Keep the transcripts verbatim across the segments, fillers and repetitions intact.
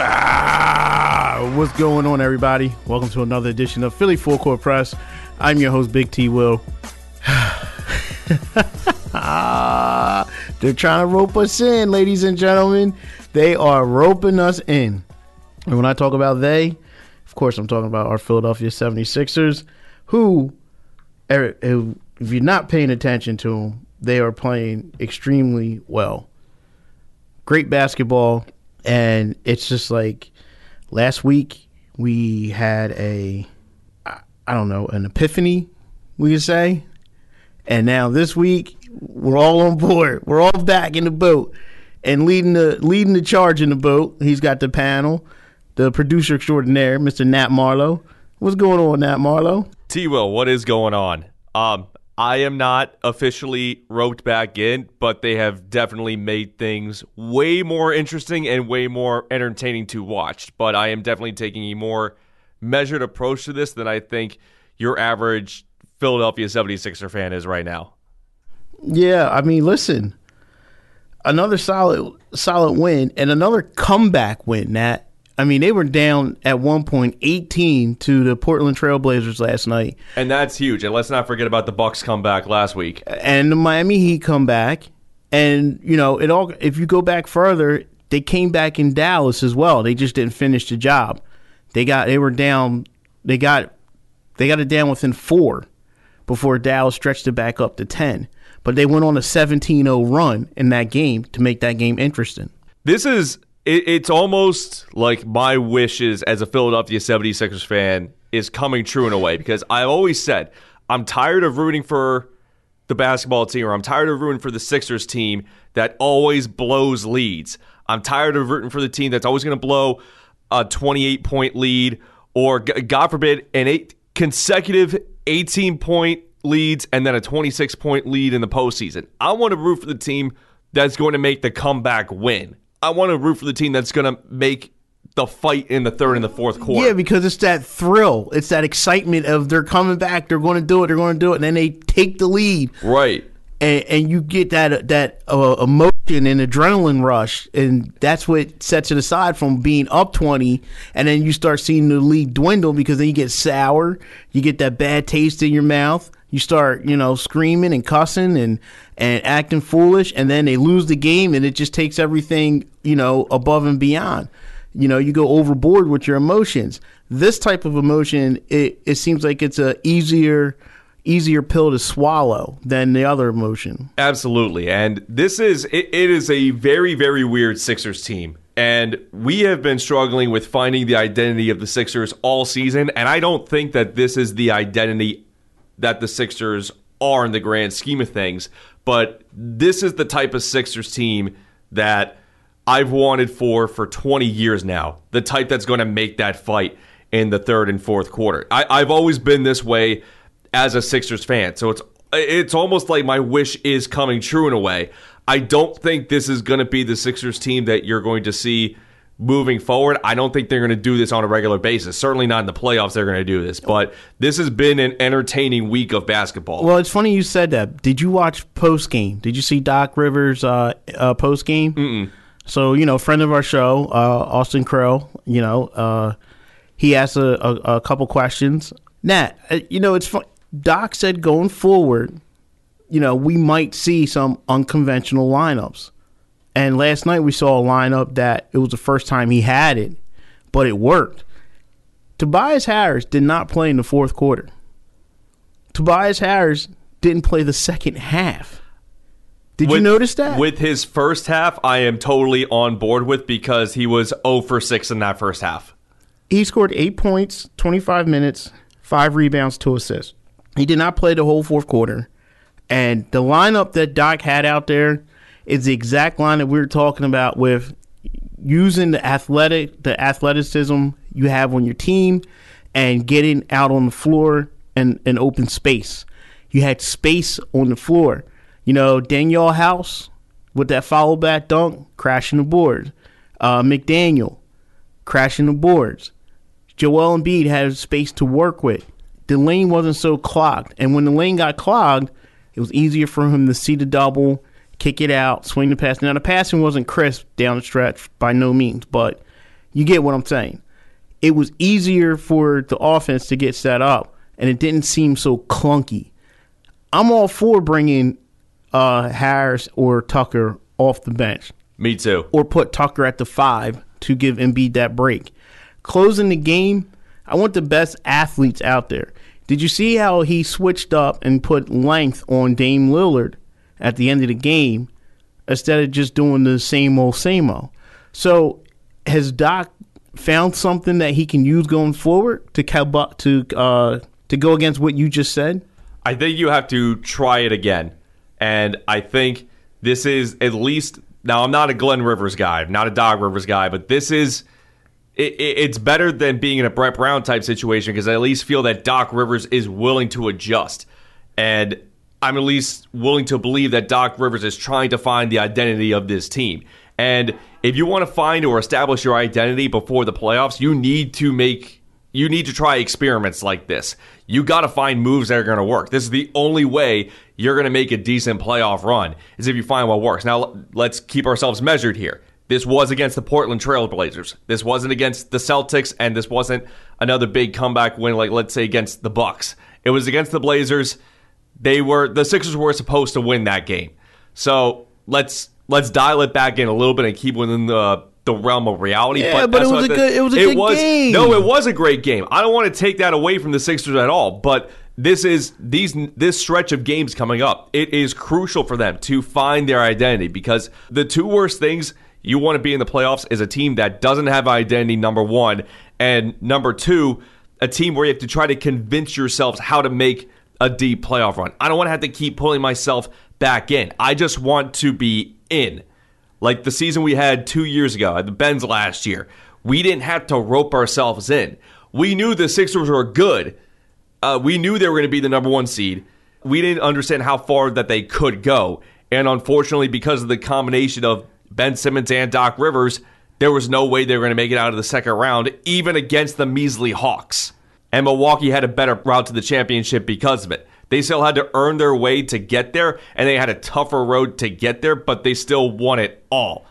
Ah, what's going on, everybody? Welcome to another edition of Philly Four Court Press. I'm your host, Big T Wil. They're trying to rope us in, ladies and gentlemen. They are roping us in. And when I talk about they, of course, I'm talking about our Philadelphia seventy-sixers, who, if you're not paying attention to them, they are playing extremely well. Great basketball. And it's just like last week we had a, I don't know, an epiphany, we could say. And now this week we're all on board. We're all back in the boat and leading the leading the charge in the boat. He's got the panel, the producer extraordinaire, Mister Nat Marlowe. What's going on, Nat Marlowe? T Wil, what is going on? Um, I am not officially roped back in, but they have definitely made things way more interesting and way more entertaining to watch. But I am definitely taking a more measured approach to this than I think your average Philadelphia seventy-sixer fan is right now. Yeah, I mean, listen, another solid solid win and another comeback win, Nat. I mean, they were down at one point eighteen to the Portland Trail Blazers last night. And that's huge. And let's not forget about the Bucks comeback last week. And the Miami Heat comeback. And, you know, it all. If you go back further, they came back in Dallas as well. They just didn't finish the job. They got they were down they got they got it down within four before Dallas stretched it back up to ten. But they went on a seventeen oh run in that game to make that game interesting. This is It's almost like my wishes as a Philadelphia seventy-sixers fan is coming true in a way, because I always said I'm tired of rooting for the basketball team, or I'm tired of rooting for the Sixers team that always blows leads. I'm tired of rooting for the team that's always going to blow a twenty-eight point lead, or God forbid, an eight consecutive eighteen point leads and then a twenty-six point lead in the postseason. I want to root for the team that's going to make the comeback win. I want to root for the team that's going to make the fight in the third and the fourth quarter. Yeah, because it's that thrill. It's that excitement of they're coming back, they're going to do it, they're going to do it, and then they take the lead. Right. And and you get that that uh, emotion and adrenaline rush, and that's what sets it aside from being up twenty, and then you start seeing the lead dwindle because then you get sour, you get that bad taste in your mouth. You start, you know, screaming and cussing and, and acting foolish, and then they lose the game, and it just takes everything, you know, above and beyond. You know, you go overboard with your emotions. This type of emotion, it, it seems like it's a easier, easier pill to swallow than the other emotion. Absolutely, and this is it, it is a very, very weird Sixers team, and we have been struggling with finding the identity of the Sixers all season, and I don't think that this is the identity that the Sixers are in the grand scheme of things. But this is the type of Sixers team that I've wanted for for twenty years now. The type that's going to make that fight in the third and fourth quarter. I, I've always been this way as a Sixers fan. So it's it's almost like my wish is coming true in a way. I don't think this is going to be the Sixers team that you're going to see moving forward. I don't think they're going to do this on a regular basis. Certainly not in the playoffs they're going to do this. But this has been an entertaining week of basketball. Well, it's funny you said that. Did you watch postgame? Did you see Doc Rivers' uh, uh, postgame? Mm-mm. So, you know, friend of our show, uh, Austin Crow, you know, uh, he asked a, a, a couple questions. Nat, you know, it's fun. Doc said going forward, you know, we might see some unconventional lineups. And last night we saw a lineup that it was the first time he had it, but it worked. Tobias Harris did not play in the fourth quarter. Tobias Harris didn't play the second half. Did with, you notice that? With his first half, I am totally on board with, because he was zero for six in that first half. He scored eight points, twenty-five minutes, five rebounds, two assists. He did not play the whole fourth quarter. And the lineup that Doc had out there is the exact line that we were talking about, with using the athletic, the athleticism you have on your team and getting out on the floor and an open space. You had space on the floor. You know, Daniel House with that follow back dunk, crashing the boards. Uh, McDaniel, crashing the boards. Joel Embiid had space to work with. The lane wasn't so clogged. And when the lane got clogged, it was easier for him to see the double, kick it out, swing the pass. Now, the passing wasn't crisp down the stretch by no means, but You get what I'm saying. It was easier for the offense to get set up, and it didn't seem so clunky. I'm all for bringing uh, Harris or Tucker off the bench. Me too. Or put Tucker at the five to give Embiid that break. Closing the game, I want the best athletes out there. Did you see how he switched up and put length on Dame Lillard at the end of the game instead of just doing the same old, same old? So has Doc found something that he can use going forward to to uh, to go against what you just said? I think you have to try it again. And I think this is at least... Now, I'm not a Glenn Rivers guy. I'm not a Doc Rivers guy. But this is... It, it, it's better than being in a Brett Brown type situation because I at least feel that Doc Rivers is willing to adjust. And I'm at least willing to believe that Doc Rivers is trying to find the identity of this team. And if you want to find or establish your identity before the playoffs, you need to make... You need to try experiments like this. You got to find moves that are going to work. This is the only way you're going to make a decent playoff run is if you find what works. Now, let's keep ourselves measured here. This was against the Portland Trail Blazers. This wasn't against the Celtics, and this wasn't another big comeback win, like, let's say, against the Bucks. It was against the Blazers. They were the Sixers were supposed to win that game. So let's let's dial it back in a little bit and keep within the... the realm of reality. Yeah, but, but it, was a good, it was a it good was, game. No, it was a great game. I don't want to take that away from the Sixers at all, but this is these this stretch of games coming up. It is crucial for them to find their identity because the two worst things you want to be in the playoffs is a team that doesn't have identity, number one, and number two, a team where you have to try to convince yourselves how to make a deep playoff run. I don't want to have to keep pulling myself back in. I just want to be in. Like the season we had two years ago at the Benz last year, we didn't have to rope ourselves in. We knew the Sixers were good. Uh, we knew they were going to be the number one seed. We didn't understand how far that they could go. And unfortunately, because of the combination of Ben Simmons and Doc Rivers, there was no way they were going to make it out of the second round, even against the measly Hawks. And Milwaukee had a better route to the championship because of it. They still had to earn their way to get there, and they had a tougher road to get there, but they still won it all.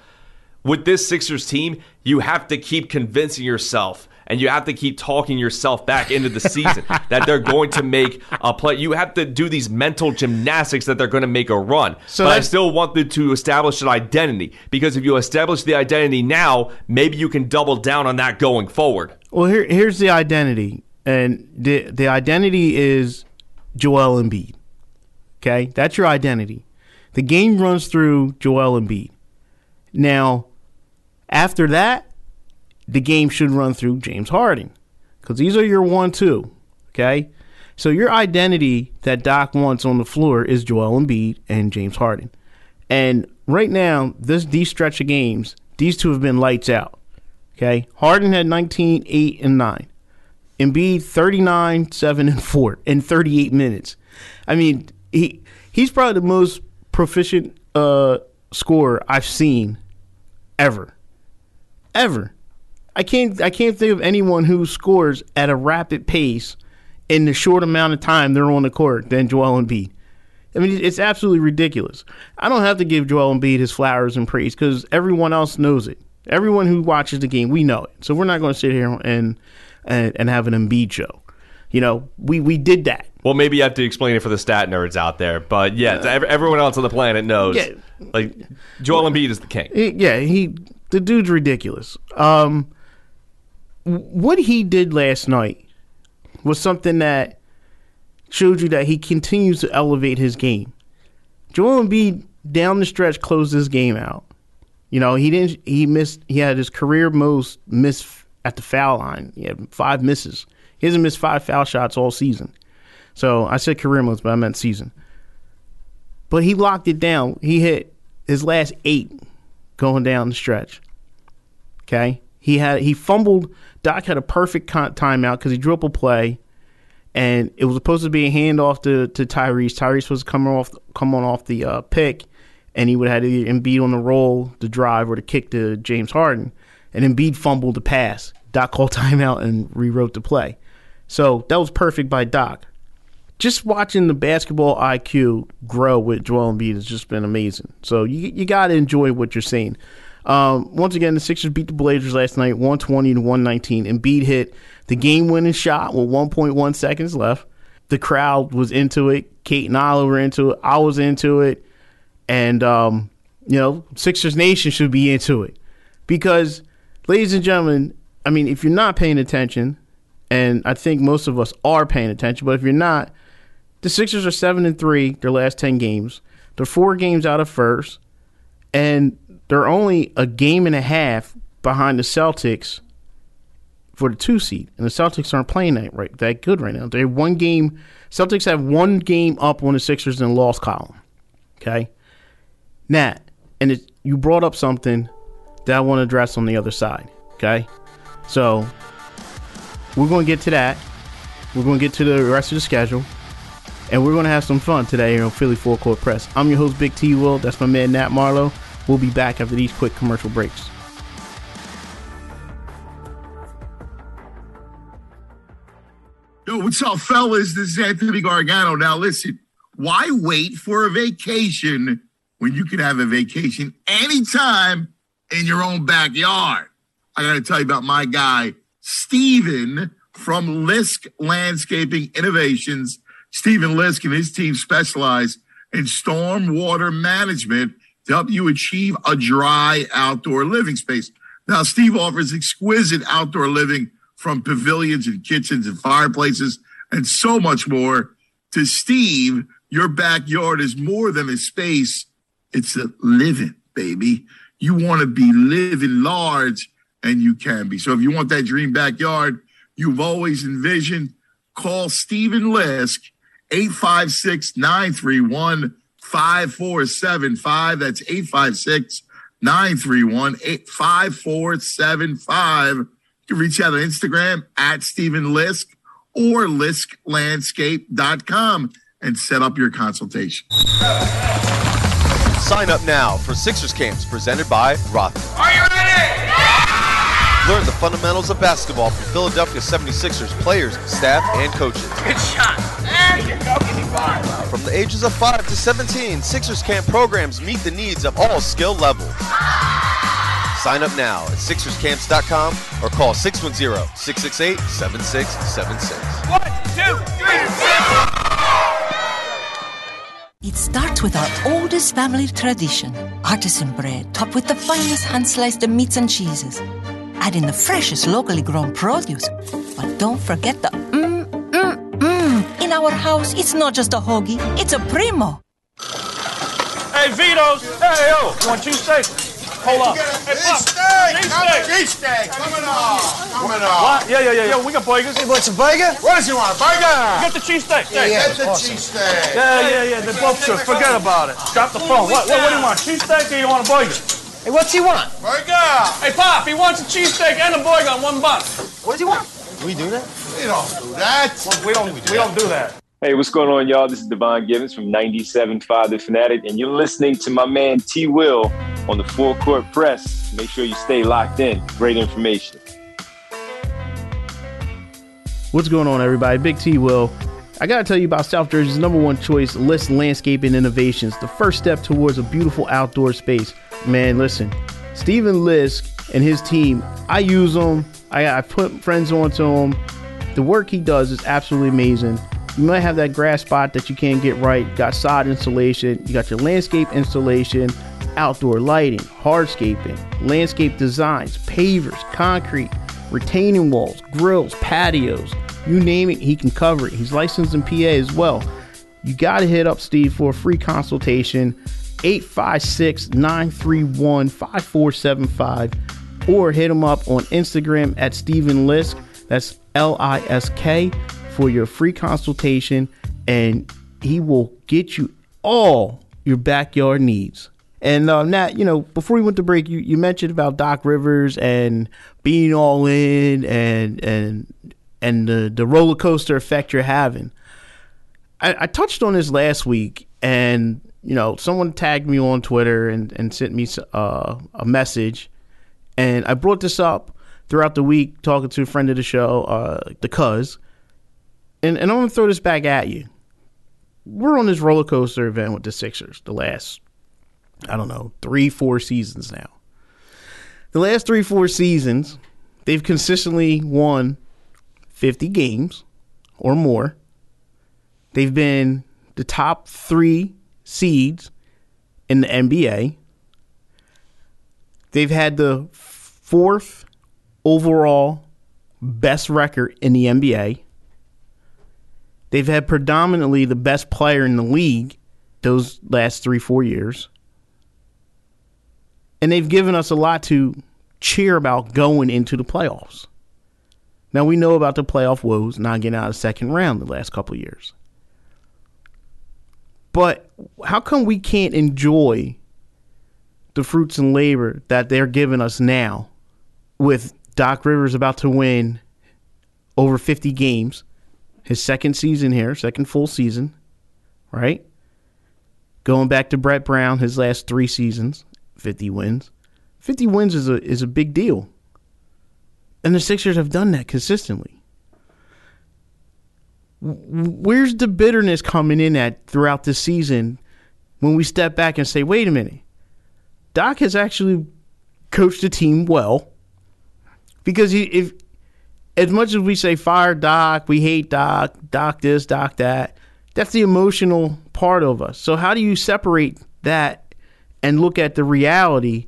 With this Sixers team, you have to keep convincing yourself, and you have to keep talking yourself back into the season that they're going to make a play. You have to do these mental gymnastics that they're going to make a run. So but I still want them to establish an identity, because if you establish the identity now, maybe you can double down on that going forward. Well, here, here's the identity, and the the identity is... Joel Embiid. Okay? That's your identity. The game runs through Joel Embiid. Now, after that, the game should run through James Harden because these are your one two. Okay? So your identity that Doc wants on the floor is Joel Embiid and James Harden. And right now, this these stretch of games, these two have been lights out. Okay? Harden had nineteen, eight, and nine. Embiid thirty-nine, seven, and four in thirty-eight minutes. I mean, he he's probably the most proficient uh, scorer I've seen ever. Ever. I can't I can't think of anyone who scores at a rapid pace in the short amount of time they're on the court than Joel Embiid. I mean, it's absolutely ridiculous. I don't have to give Joel Embiid his flowers and praise because everyone else knows it. Everyone who watches the game, we know it. So we're not going to sit here and... And, and have an Embiid show. You know, we, we did that. Well, maybe you have to explain it for the stat nerds out there. But, yeah, uh, everyone else on the planet knows. Yeah, like, Joel well, Embiid is the king. Yeah, he the dude's ridiculous. Um, what he did last night was something that showed you that he continues to elevate his game. Joel Embiid, down the stretch, closed this game out. You know, he didn't. He missed. He had his career most missed at the foul line. He had five misses. He hasn't missed five foul shots all season. So I said career most, but I meant season. But he locked it down. He hit his last eight going down the stretch. Okay? He had he fumbled. Doc had a perfect timeout because he drew up a play, and it was supposed to be a handoff to, to Tyrese. Tyrese was coming off, come on off the uh, pick, and he would have had either Embiid on the roll, the drive, or the kick to James Harden. And Embiid fumbled the pass. Doc called timeout and rewrote the play. So that was perfect by Doc. Just watching the basketball I Q grow with Joel Embiid has just been amazing. So you you got to enjoy what you're seeing. Um, once again, the Sixers beat the Blazers last night, one twenty to one nineteen. Embiid hit the game-winning shot with one point one seconds left. The crowd was into it. Kate and Oliver were into it. I was into it. And, um, you know, Sixers Nation should be into it. Because, ladies and gentlemen, I mean, if you're not paying attention, and I think most of us are paying attention, but if you're not, the Sixers are seven and three their last ten games. They're four games out of first, and they're only a game and a half behind the Celtics for the two seed. And the Celtics aren't playing that right that good right now. They have one game. Celtics have one game up on the Sixers in the loss column. Okay, Nat, and it, you brought up something that I want to address on the other side. Okay, so we're going to get to that. We're going to get to the rest of the schedule. And we're going to have some fun today here on Philly Four Court Press. I'm your host, Big T Wil. That's my man, Nat Marlowe. We'll be back after these quick commercial breaks. Yo, what's up, fellas? This is Anthony Gargano. Now, listen, why wait for a vacation when you can have a vacation anytime in your own backyard? I got to tell you about my guy, Stephen from Lisk Landscaping Innovations. Stephen Lisk and his team specialize in stormwater management to help you achieve a dry outdoor living space. Now, Steve offers exquisite outdoor living from pavilions and kitchens and fireplaces and so much more. To Steve, your backyard is more than a space. It's a living, baby. You want to be living large, and you can be. So if you want that dream backyard you've always envisioned, call Stephen Lisk. eight five six, nine three one, five four seven five. That's eight five six, nine three one, five four seven five. You can reach out on Instagram at Stephen Lisk or lisk landscape dot com and set up your consultation. Sign up now for Sixers Camps presented by Rothman. Are you ready? Yeah! Learn the fundamentals of basketball from Philadelphia seventy-sixers players, staff, and coaches. Good shot. From the ages of five to seventeen, Sixers Camp programs meet the needs of all skill levels. Sign up now at sixers camps dot com or call six one zero, six six eight, seven six seven six. One, two, three, zero! It starts with our oldest family tradition. Artisan bread, topped with the finest hand-sliced meats and cheeses. Add in the freshest locally grown produce. But don't forget the mmm, mmm, Mmm, in our house, it's not just a hoagie, it's a primo. Hey, Vito's! Hey, yo! Want two steaks? Hold up. Hey, Pop! Cheese steak! Coming on! Coming on! What? Yeah, yeah, yeah, yeah. We got burgers. You want some burger? What does you want? Burger! Get the cheese steak! Yeah, yeah, get the awesome. cheese steak! Yeah, yeah, yeah. They both should. Forget about it. Drop the phone. What, what, what do you want? Cheese steak or you want a burger? Hey, what's he want? Burger! Hey, Pop! He wants a cheese steak and a burger on one box. What does he want? We do that? We don't do that. Well, we don't, we do, we don't that. do that. Hey, what's going on, y'all? This is Devon Givens from ninety-seven point five The Fanatic, and you're listening to my man T Wil on the Four Court Press. Make sure you stay locked in. Great information. What's going on, everybody? Big T Wil. I got to tell you about South Jersey's number one choice, Lisk Landscaping Innovations, the first step towards a beautiful outdoor space. Man, listen, Stephen Lisk and his team, I use them. I, I put friends onto him. The work he does is absolutely amazing. You might have that grass spot that you can't get right. You got sod installation. You got your landscape installation, outdoor lighting, hardscaping, landscape designs, pavers, concrete, retaining walls, grills, patios. You name it, he can cover it. He's licensed in P A as well. You got to hit up Steve for a free consultation. eight five six, nine three one, five four seven five. Or hit him up on Instagram at Stephen Lisk. That's L I S K for your free consultation, and he will get you all your backyard needs. And uh, Nat, you know, before we went to break, you, you mentioned about Doc Rivers and being all in and and and the, the roller coaster effect you're having. I, I touched on this last week, and you know, someone tagged me on Twitter and and sent me uh, a message. And I brought this up throughout the week, talking to a friend of the show, uh, the Cuz. And, and I'm going to throw this back at you. We're on this roller coaster event with the Sixers the last, I don't know, three, four seasons now. the last three, four seasons, they've consistently won fifty games or more. They've been the top three seeds in the N B A. They've had the fourth overall best record in the N B A. They've had predominantly the best player in the league those last three, four years. And they've given us a lot to cheer about going into the playoffs. Now, we know about the playoff woes, not getting out of the second round the last couple of years. But how come we can't enjoy the fruits and labor that they're giving us now with Doc Rivers about to win over fifty games, his second season here, second full season, right? Going back to Brett Brown, his last three seasons, fifty wins. fifty wins is a is a big deal. And the Sixers have done that consistently. Where's the bitterness coming in at throughout this season when we step back and say, wait a minute, Doc has actually coached the team well? Because he, if as much as we say fire Doc, we hate Doc, Doc this, Doc that, that's the emotional part of us. So how do you separate that and look at the reality?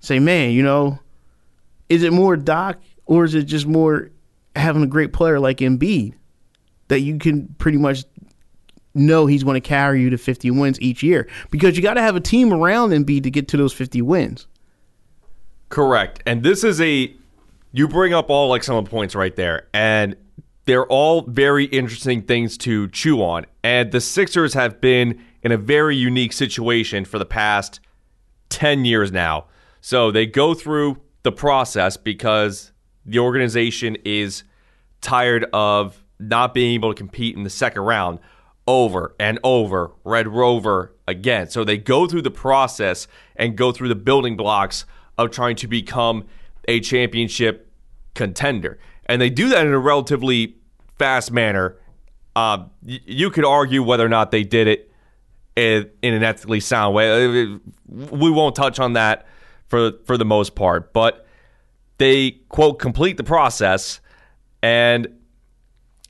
Say, man, you know, is it more Doc or is it just more having a great player like Embiid that you can pretty much know he's going to carry you to fifty wins each year? Because you got to have a team around Embiid to get to those fifty wins. Correct. And this is a – you bring up all excellent points right there. And they're all very interesting things to chew on. And the Sixers have been in a very unique situation for the past ten years now. So they go through the process because the organization is tired of not being able to compete in the second round over and over, Red Rover again. So they go through the process and go through the building blocks of trying to become a championship contender. And they do that in a relatively fast manner. Uh, you could argue whether or not they did it in an ethically sound way. We won't touch on that for for the most part, but they, quote, complete the process and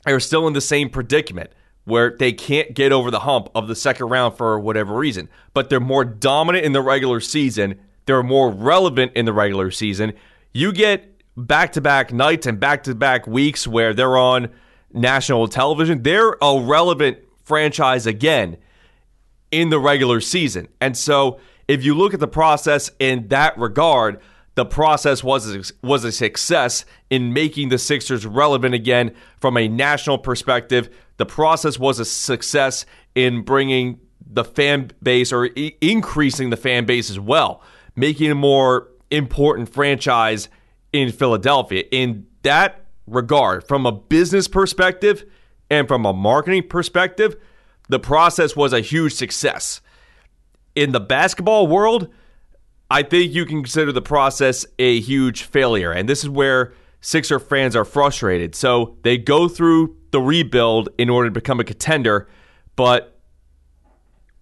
are still in the same predicament where they can't get over the hump of the second round for whatever reason. But they're more dominant in the regular season. They're more relevant in the regular season. You get back-to-back nights and back-to-back weeks where they're on national television. They're a relevant franchise again in the regular season. And so if you look at the process in that regard, the process was was a success in making the Sixers relevant again from a national perspective. The process was a success in bringing the fan base or e- increasing the fan base as well, making a more important franchise in Philadelphia. In that regard, from a business perspective and from a marketing perspective, the process was a huge success. In the basketball world, I think you can consider the process a huge failure. And this is where Sixer fans are frustrated. So they go through the rebuild in order to become a contender, but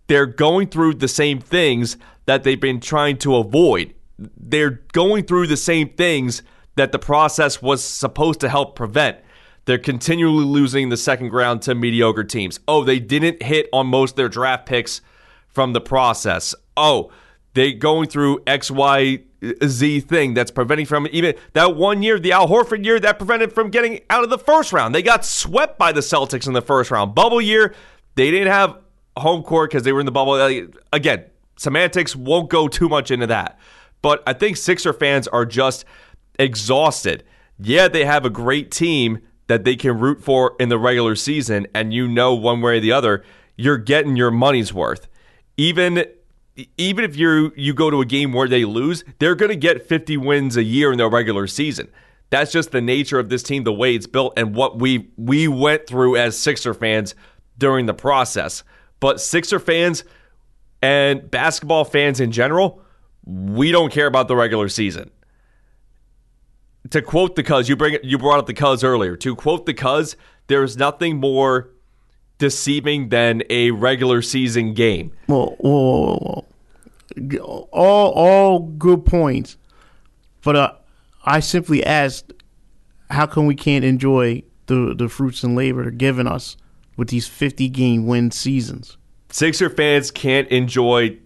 they're going through the same things that they've been trying to avoid. They're going through the same things that the process was supposed to help prevent. They're continually losing the second round to mediocre teams. Oh, they didn't hit on most of their draft picks from the process. Oh, they going through X, Y, Z thing that's preventing from even that one year, the Al Horford year, that prevented from getting out of the first round. They got swept by the Celtics in the first round. Bubble year, they didn't have home court because they were in the bubble. Again, semantics, won't go too much into that. But I think Sixer fans are just exhausted. Yeah, they have a great team that they can root for in the regular season, and you know one way or the other, you're getting your money's worth. Even even if you you go to a game where they lose, they're going to get fifty wins a year in their regular season. That's just the nature of this team, the way it's built, and what we we went through as Sixer fans during the process. But Sixer fans and basketball fans in general, we don't care about the regular season. To quote the Cuz, you bring you brought up the Cuz earlier. To quote the Cuz, there's nothing more deceiving than a regular season game. Whoa, whoa, whoa, whoa. All, all good points. But uh, I simply asked, how come we can't enjoy the, the fruits and labor given us with these fifty-game win seasons? Sixer fans can't enjoy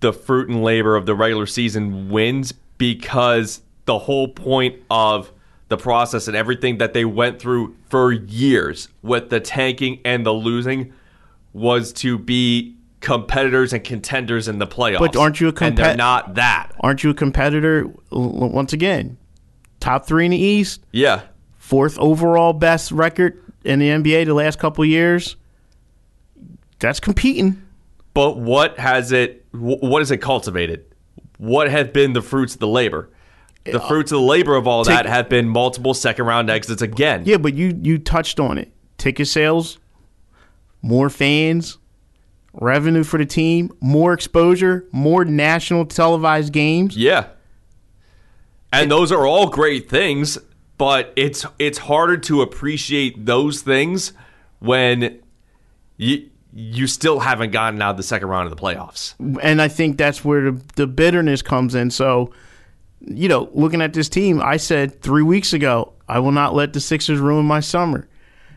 the fruit and labor of the regular season wins because the whole point of the process and everything that they went through for years with the tanking and the losing was to be competitors and contenders in the playoffs. But aren't you a competitor? And they're not that. Aren't you a competitor? Once again, top three in the East. Yeah. Fourth overall best record in the N B A the last couple of years. That's competing. But what has it, what has it cultivated? What have been the fruits of the labor? The fruits of the labor of all Tick- that have been multiple second-round exits again. Yeah, but you, you touched on it. Ticket sales, more fans, revenue for the team, more exposure, more national televised games. Yeah. And it, those are all great things, but it's it's harder to appreciate those things when you you still haven't gotten out of the second round of the playoffs. And I think that's where the, the bitterness comes in. So, you know, looking at this team, I said three weeks ago, I will not let the Sixers ruin my summer.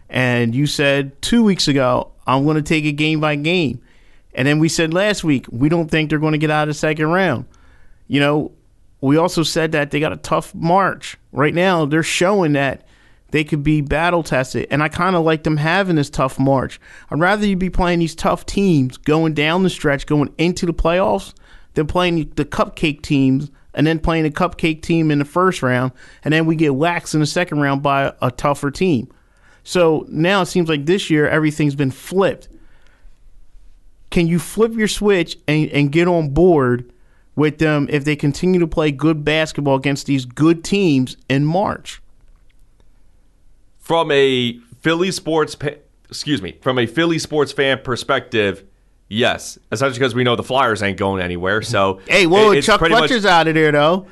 And you said two weeks ago, I'm going to take it game by game. And then we said last week, we don't think they're going to get out of the second round. You know, we also said that they got a tough March. Right now, they're showing that they could be battle-tested, and I kind of like them having this tough March. I'd rather you be playing these tough teams going down the stretch, going into the playoffs, than playing the cupcake teams and then playing a cupcake team in the first round, and then we get waxed in the second round by a tougher team. So now it seems like this year everything's been flipped. Can you flip your switch and, and get on board with them if they continue to play good basketball against these good teams in March? From a Philly sports, excuse me, from a Philly sports fan perspective, yes, especially because we know the Flyers ain't going anywhere. So hey, well, it, Chuck Fletcher's much, out of there though.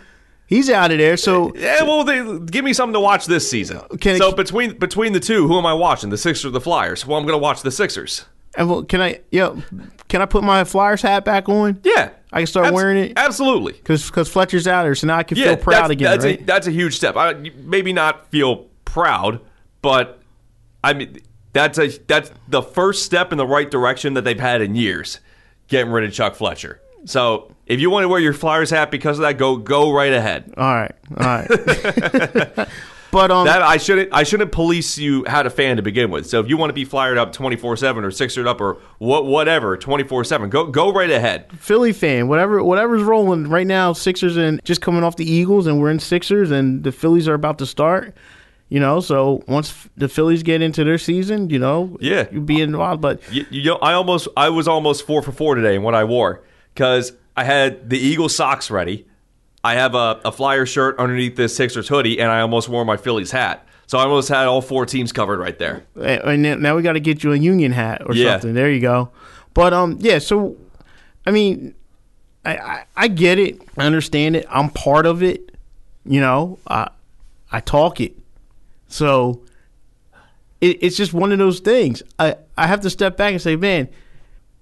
He's out of there, so yeah. Well, they, give me something to watch this season. Can so it, between between the two, who am I watching? The Sixers or the Flyers? Well, I'm going to watch the Sixers. And well, can I, yo, can I put my Flyers hat back on? Yeah, I can start Abs- wearing it. Absolutely, because because Fletcher's out of there, so now I can yeah, feel proud that's, again. That's, right? a, that's a huge step. I, maybe not feel proud, but I mean that's a that's the first step in the right direction that they've had in years, getting rid of Chuck Fletcher. So if you want to wear your Flyers hat because of that, go go right ahead. All right, all right. But um, that I shouldn't I shouldn't police you how to fan to begin with. So if you want to be Flyered up twenty four seven or Sixered up or what whatever twenty four seven, go go right ahead. Philly fan, whatever whatever's rolling right now. Sixers and just coming off the Eagles, and we're in Sixers, and the Phillies are about to start. You know, so once the Phillies get into their season, you know, yeah, you'd be involved. But you, you know, I almost I was almost four for four today in what I wore. Because I had the Eagles socks ready. I have a, a Flyer shirt underneath this Sixers hoodie, and I almost wore my Phillies hat. So I almost had all four teams covered right there. And now we got to get you a Union hat or yeah. something. There you go. But, um, yeah, so, I mean, I, I, I get it. I understand it. I'm part of it. You know, I, I talk it. So it, it's just one of those things. I, I have to step back and say, man,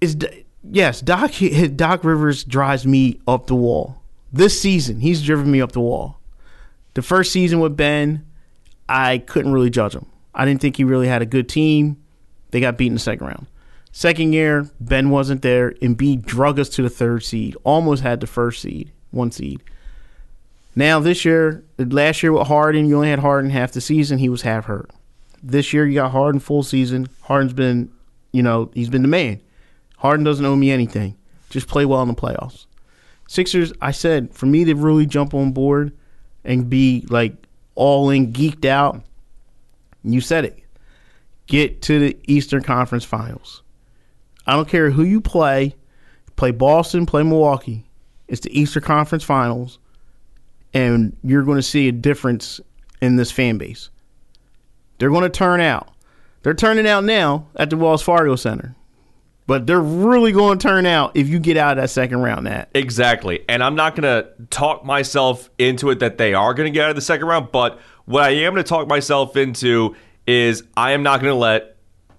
it's – Yes, Doc Doc Rivers drives me up the wall. This season, he's driven me up the wall. The first season with Ben, I couldn't really judge him. I didn't think he really had a good team. They got beat in the second round. Second year, Ben wasn't there. Embiid drug us to the third seed. Almost had the first seed, one seed. Now this year, last year with Harden, you only had Harden half the season. He was half hurt. This year, you got Harden full season. Harden's been, you know, he's been the man. Harden doesn't owe me anything. Just play well in the playoffs. Sixers, I said, for me to really jump on board and be like all in geeked out, you said it. Get to the Eastern Conference Finals. I don't care who you play. Play Boston, play Milwaukee. It's the Eastern Conference Finals, and you're going to see a difference in this fan base. They're going to turn out. They're turning out now at the Wells Fargo Center. But they're really going to turn out if you get out of that second round, Nat. Exactly. And I'm not going to talk myself into it that they are going to get out of the second round. But what I am going to talk myself into is I am not going to let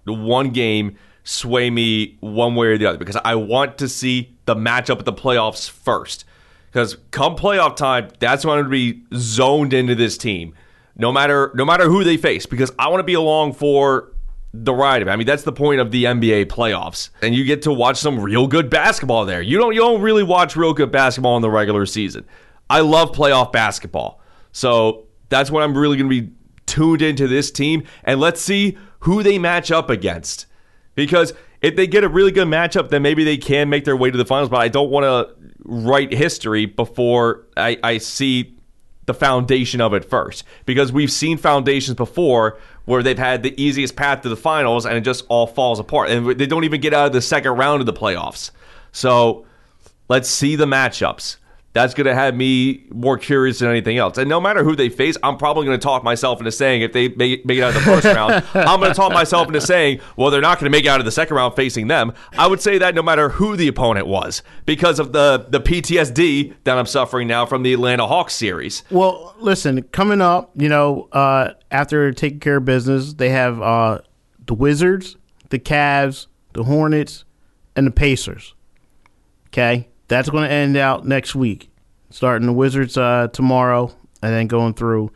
one game sway me one way or the other. Because I want to see the matchup at the playoffs first. Because come playoff time, that's when I'm going to be zoned into this team, no matter no matter who they face, because I want to be along for the ride of it. I mean, that's the point of the N B A playoffs, and you get to watch some real good basketball there. You don't you don't really watch real good basketball in the regular season. I love playoff basketball, so that's when I'm really going to be tuned into this team, and let's see who they match up against, because if they get a really good matchup, then maybe they can make their way to the finals, but I don't want to write history before I, I see the foundation of it first, because we've seen foundations before where they've had the easiest path to the finals and it just all falls apart, and they don't even get out of the second round of the playoffs. So let's see the matchups. That's going to have me more curious than anything else. And no matter who they face, I'm probably going to talk myself into saying, if they make it out of the first round, I'm going to talk myself into saying, well, they're not going to make it out of the second round facing them. I would say that no matter who the opponent was, because of the, the P T S D that I'm suffering now from the Atlanta Hawks series. Well, listen, coming up, you know, uh, after taking care of business, they have uh, the Wizards, the Cavs, the Hornets, and the Pacers. Okay? That's going to end out next week, starting the Wizards uh, tomorrow and then going through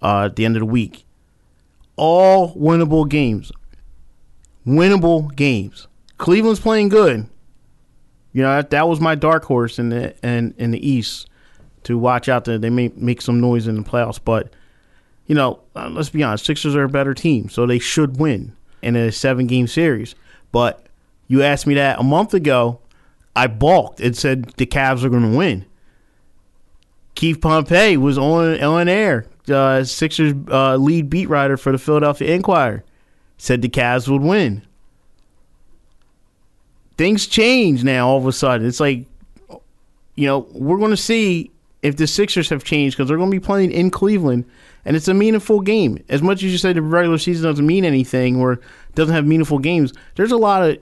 uh, at the end of the week. All winnable games. Winnable games. Cleveland's playing good. You know, that, that was my dark horse in the in, in the East to watch out there. They may make some noise in the playoffs. But, you know, uh, let's be honest, Sixers are a better team, so they should win in a seven-game series. But you asked me that a month ago. I balked and said the Cavs are going to win. Keith Pompey was on on air, uh, Sixers uh, lead beat writer for the Philadelphia Inquirer, said the Cavs would win. Things change now all of a sudden. It's like, you know, we're going to see if the Sixers have changed, because they're going to be playing in Cleveland, and it's a meaningful game. As much as you say the regular season doesn't mean anything or doesn't have meaningful games, there's a lot of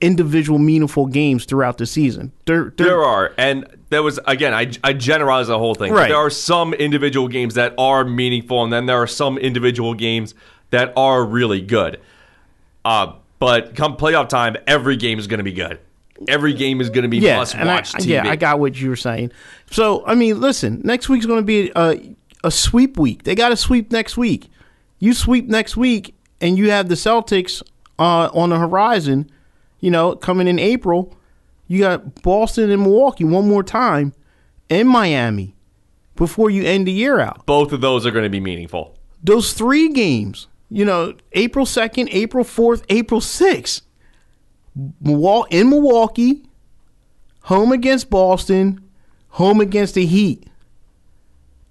individual meaningful games throughout the season. There, there, there are, and there was, again, I, I generalized the whole thing. Right. There are some individual games that are meaningful, and then there are some individual games that are really good. Uh, but come playoff time, every game is going to be good. Every game is going to be yeah, must-watch T V. Yeah, I got what you were saying. So, I mean, listen, next week's going to be a, a sweep week. They got to sweep next week. You sweep next week, and you have the Celtics uh, on the horizon. You know, coming in April, you got Boston and Milwaukee one more time, and Miami before you end the year out. Both of those are going to be meaningful. Those three games, you know, April second, April fourth, April sixth, in Milwaukee, home against Boston, home against the Heat.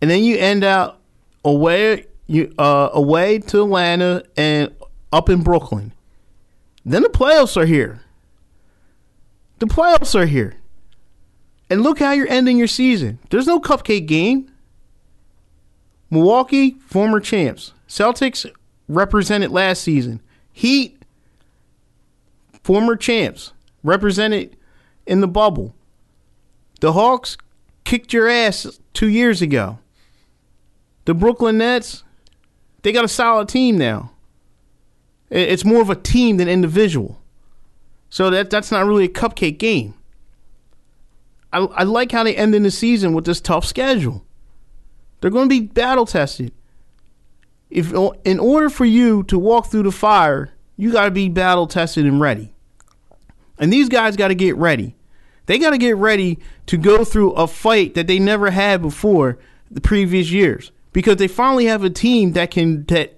And then you end out away, you, uh, away to Atlanta and up in Brooklyn. Then the playoffs are here. The playoffs are here. And look how you're ending your season. There's no cupcake game. Milwaukee, former champs. Celtics represented last season. Heat, former champs, represented in the bubble. The Hawks kicked your ass two years ago. The Brooklyn Nets, they got a solid team now. It's more of a team than individual. So that that's not really a cupcake game. I, I like how they end in the season with this tough schedule. They're going to be battle-tested. If in order for you to walk through the fire, you got to be battle-tested and ready. And these guys got to get ready. They got to get ready to go through a fight that they never had before the previous years, because they finally have a team that can that.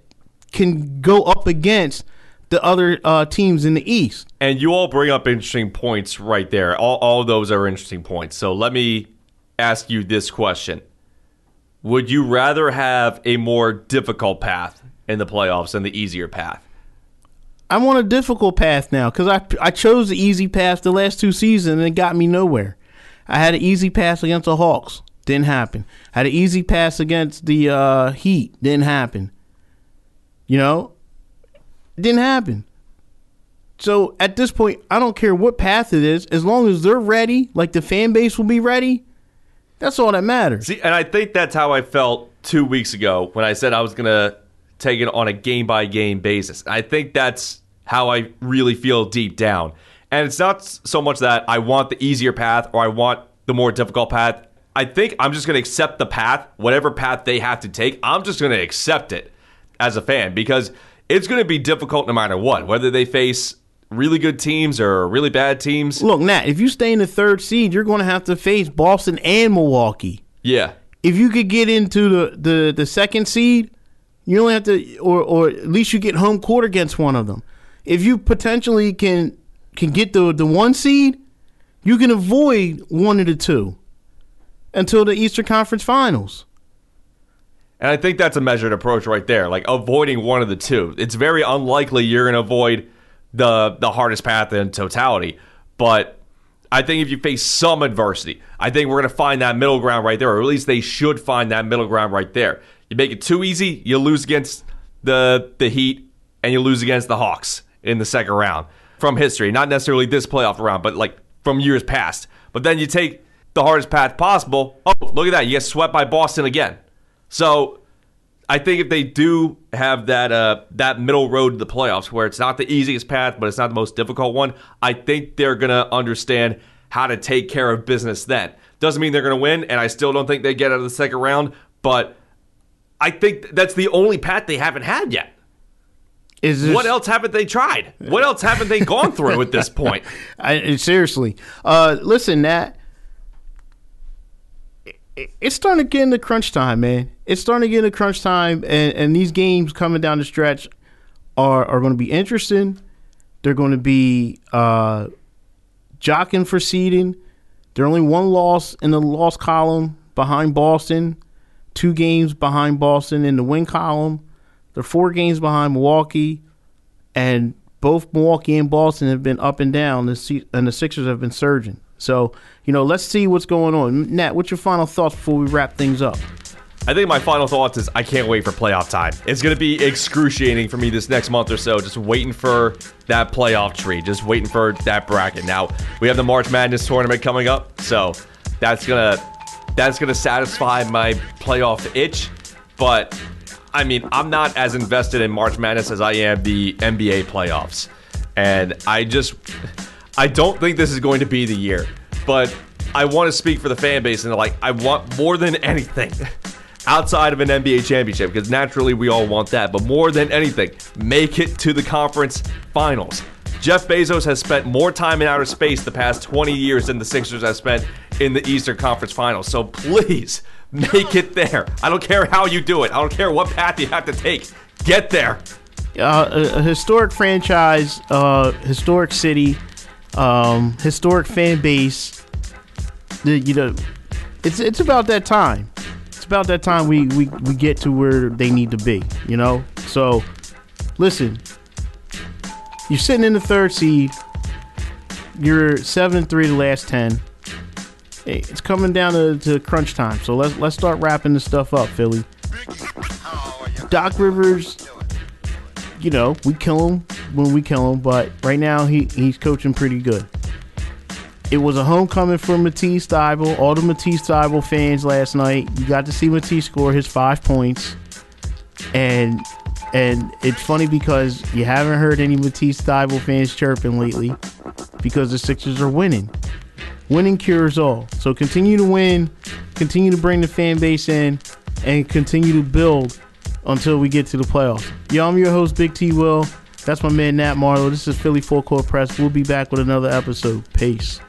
can go up against the other uh, teams in the East. And you all bring up interesting points right there. All, all those are interesting points. So let me ask you this question. Would you rather have a more difficult path in the playoffs than the easier path? I want a difficult path now, because I, I chose the easy path the last two seasons, and it got me nowhere. I had an easy pass against the Hawks. Didn't happen. I had an easy pass against the uh, Heat. Didn't happen. You know, it didn't happen. So at this point, I don't care what path it is. As long as they're ready, like the fan base will be ready, that's all that matters. See, and I think that's how I felt two weeks ago when I said I was going to take it on a game-by-game basis. I think that's how I really feel deep down. And it's not so much that I want the easier path or I want the more difficult path. I think I'm just going to accept the path, whatever path they have to take. I'm just going to accept it as a fan because it's going to be difficult no matter what, whether they face really good teams or really bad teams. Look, Nat, if you stay in the third seed, you're going to have to face Boston and Milwaukee. Yeah. If you could get into the, the, the second seed, you only have to, or or at least you get home court against one of them. If you potentially can can get the, the one seed, you can avoid one of the two until the Eastern Conference Finals. And I think that's a measured approach right there, like avoiding one of the two. It's very unlikely you're going to avoid the the hardest path in totality. But I think if you face some adversity, I think we're going to find that middle ground right there, or at least they should find that middle ground right there. You make it too easy, you lose against the the Heat, and you lose against the Hawks in the second round from history. Not necessarily this playoff round, but like from years past. But then you take the hardest path possible. Oh, look at that. You get swept by Boston again. So I think if they do have that uh, that middle road to the playoffs where it's not the easiest path, but it's not the most difficult one, I think they're going to understand how to take care of business then. Doesn't mean they're going to win, and I still don't think they get out of the second round, but I think that's the only path they haven't had yet. Is this, what else haven't they tried? What else haven't they gone through at this point? I, seriously. Uh, listen, Nat, it, it's starting to get into crunch time, man. It's starting to get into crunch time, and, and these games coming down the stretch are, are going to be interesting. They're going to be uh, jockeying for seeding. They're only one loss in the loss column behind Boston, two games behind Boston in the win column. They're four games behind Milwaukee, and both Milwaukee and Boston have been up and down, and the Sixers have been surging. So, you know, let's see what's going on. Nat, what's your final thoughts before we wrap things up? I think my final thoughts is I can't wait for playoff time. It's going to be excruciating for me this next month or so, just waiting for that playoff tree, just waiting for that bracket. Now, we have the March Madness tournament coming up, so that's going to that's going to satisfy my playoff itch, but I mean, I'm not as invested in March Madness as I am the N B A playoffs. And I just, I don't think this is going to be the year. But I want to speak for the fan base and like, I want more than anything outside of an N B A championship, because naturally we all want that. But more than anything, make it to the conference finals. Jeff Bezos has spent more time in outer space the past twenty years than the Sixers have spent in the Eastern Conference Finals. So please make it there. I don't care how you do it. I don't care what path you have to take. Get there. Uh, a historic franchise, uh, historic city, um, historic fan base. The, you know, it's it's about that time. It's about that time we, we, we get to where they need to be. You know. So listen. You're sitting in the third seed. You're seven and three the last ten. Hey, it's coming down to, to crunch time, so let's let's start wrapping this stuff up, Philly. Doc Rivers, you know, we kill him when we kill him, but right now he he's coaching pretty good. It was a homecoming for Matisse Thybulle. All the Matisse Thybulle fans last night. You got to see Matisse score his five points, and. And it's funny because you haven't heard any Matisse Thybulle fans chirping lately because the Sixers are winning. Winning cures all. So continue to win, continue to bring the fan base in, and continue to build until we get to the playoffs. Yo, I'm your host, Big T Wil. That's my man, Nat Marlowe. This is Philly Four Court Press. We'll be back with another episode. Peace.